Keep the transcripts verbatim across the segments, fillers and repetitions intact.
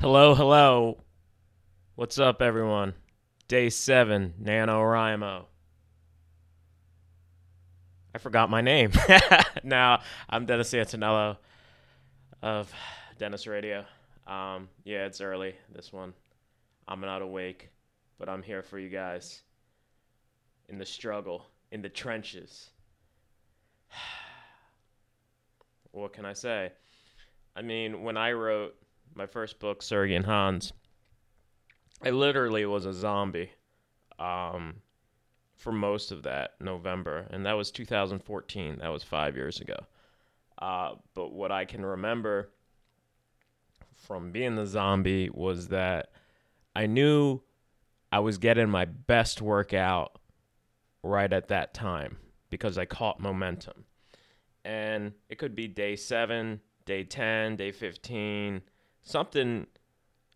Hello, hello. What's up, everyone? Day seven, NaNoWriMo. I forgot my name. Now, I'm Dennis Antonello of Dennis Radio. Um, yeah, it's early, this one. I'm not awake, but I'm here for you guys. In the struggle, in the trenches. What can I say? I mean, when I wrote my first book, Sergeant Hans, I literally was a zombie um, for most of that November. And that was two thousand fourteen. That was five years ago. Uh, but what I can remember from being the zombie was that I knew I was getting my best workout right at that time because I caught momentum. And it could be day seven, day ten, day fifteen, something.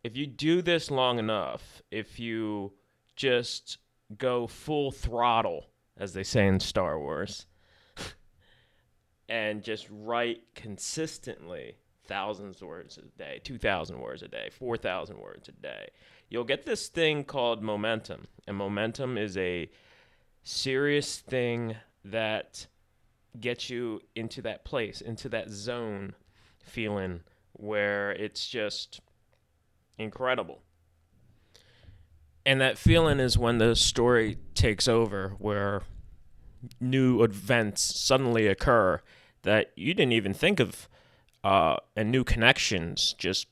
If you do this long enough, if you just go full throttle, as they say in Star Wars, and just write consistently thousands of words a day, two thousand words a day, four thousand words a day, you'll get this thing called momentum. And momentum is a serious thing that gets you into that place, into that zone feeling where it's just incredible. And that feeling is when the story takes over, where new events suddenly occur that you didn't even think of, uh, and new connections just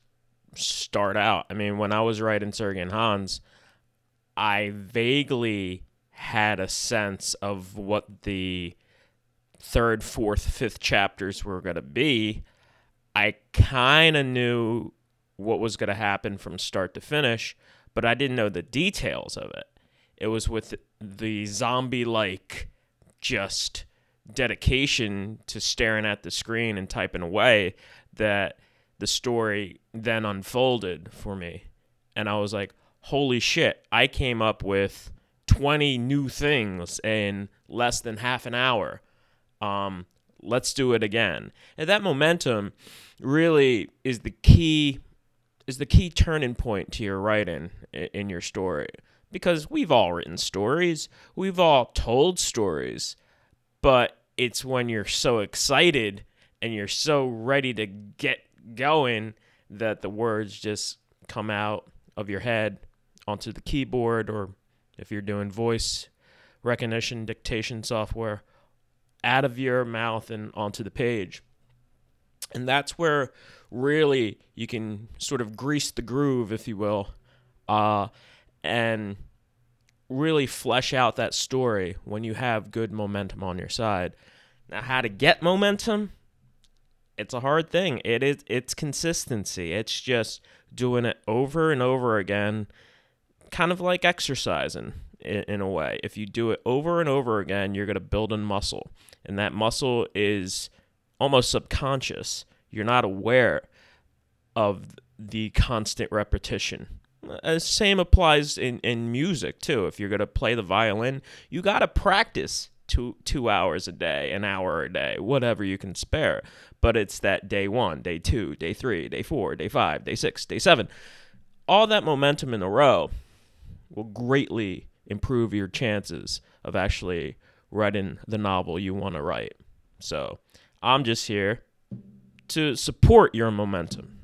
start out. I mean, when I was writing Sergei Hans, I vaguely had a sense of what the third, fourth, fifth chapters were going to be. I kind of knew what was going to happen from start to finish, but I didn't know the details of it. It was with the zombie-like just dedication to staring at the screen and typing away that the story then unfolded for me. And I was like, holy shit, I came up with twenty new things in less than half an hour. Um, let's do it again. And that momentum really is the key is the key turning point to your writing in your story. Because we've all written stories, we've all told stories, but it's when you're so excited and you're so ready to get going that the words just come out of your head onto the keyboard, or if you're doing voice recognition dictation software, out of your mouth and onto the page. And that's where really you can sort of grease the groove, if you will, uh, and really flesh out that story when you have good momentum on your side. Now, how to get momentum, it's a hard thing. It is, it's consistency. It's just doing it over and over again, kind of like exercising in, in a way. If you do it over and over again, you're going to build a muscle, and that muscle is almost subconscious. You're not aware of the constant repetition. The same applies in, in music, too. If you're going to play the violin, you got to practice two, two hours a day, an hour a day, whatever you can spare. But it's that day one, day two, day three, day four, day five, day six, day seven. All that momentum in a row will greatly improve your chances of actually writing the novel you want to write. So I'm just here to support your momentum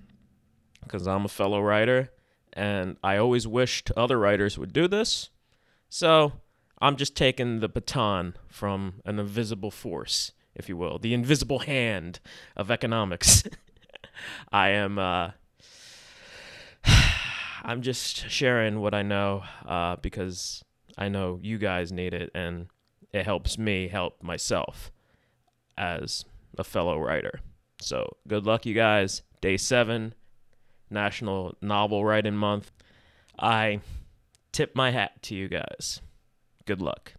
because I'm a fellow writer and I always wished other writers would do this. So I'm just taking the baton from an invisible force, if you will, the invisible hand of economics. I am, uh, I'm just sharing what I know uh, because I know you guys need it and it helps me help myself as a fellow writer. So good luck, you guys. Day seven, National Novel Writing Month. I tip my hat to you guys. Good luck.